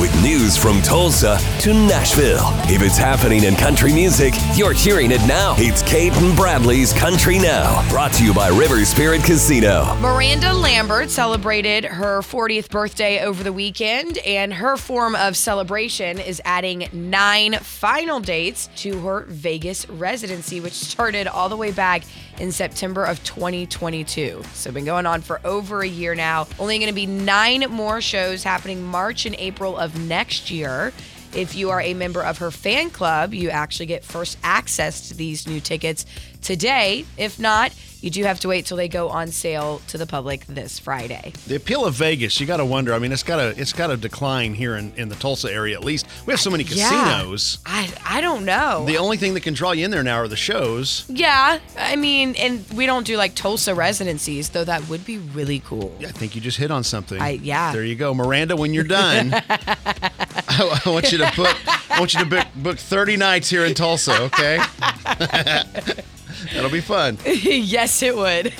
With news from Tulsa to Nashville. If it's happening in country music, you're hearing it now. It's Cait and Bradley's Country Now, brought to you by River Spirit Casino. Miranda Lambert celebrated her 40th birthday over the weekend, and her form of celebration is adding 9 final dates to her Vegas residency, which started all the way back in September of 2022. So been going on for over a year now. Only going to be 9 more shows happening March and April of next year. If you are a member of her fan club, you actually get first access to these new tickets today. If not, you do have to wait till they go on sale to the public this Friday. The appeal of Vegas, you got to wonder. I mean, it's got to decline here in the Tulsa area at least. We have so many casinos. Yeah, I don't know. The only thing that can draw you in there now are the shows. Yeah, I mean, and we don't do like Tulsa residencies, though that would be really cool. Yeah, I think you just hit on something. There you go, Miranda. When you're done, I want you to book 30 nights here in Tulsa. Okay. That'll be fun. Yes, it would.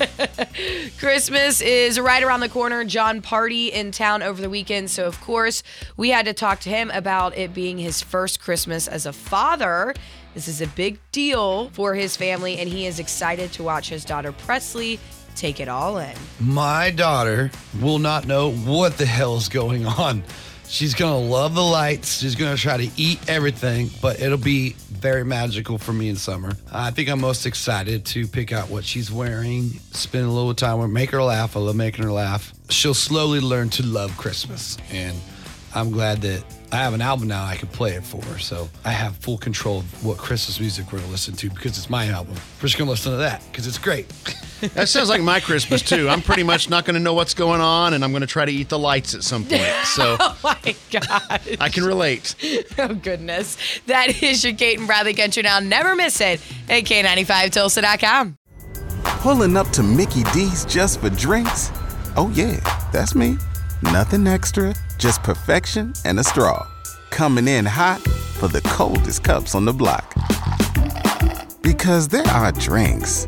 Christmas is right around the corner. John Party in town over the weekend. So, of course, we had to talk to him about it being his first Christmas as a father. This is a big deal for his family, and he is excited to watch his daughter Presley take it all in. My daughter will not know what the hell's going on. She's going to love the lights. She's going to try to eat everything, but it'll be very magical for me in summer. I think I'm most excited to pick out what she's wearing, spend a little time with her, make her laugh. I love making her laugh. She'll slowly learn to love Christmas, and I'm glad that I have an album now I can play it for her, so I have full control of what Christmas music we're going to listen to because it's my album. We're just going to listen to that because it's great. That sounds like my Christmas, too. I'm pretty much not going to know what's going on, and I'm going to try to eat the lights at some point. So, oh, my God. I can relate. Oh, goodness. That is your Cait and Bradley Country Now. Never miss it at K95Tulsa.com. Pulling up to Mickey D's just for drinks? Oh, yeah, that's me. Nothing extra, just perfection and a straw. Coming in hot for the coldest cups on the block. Because there are drinks.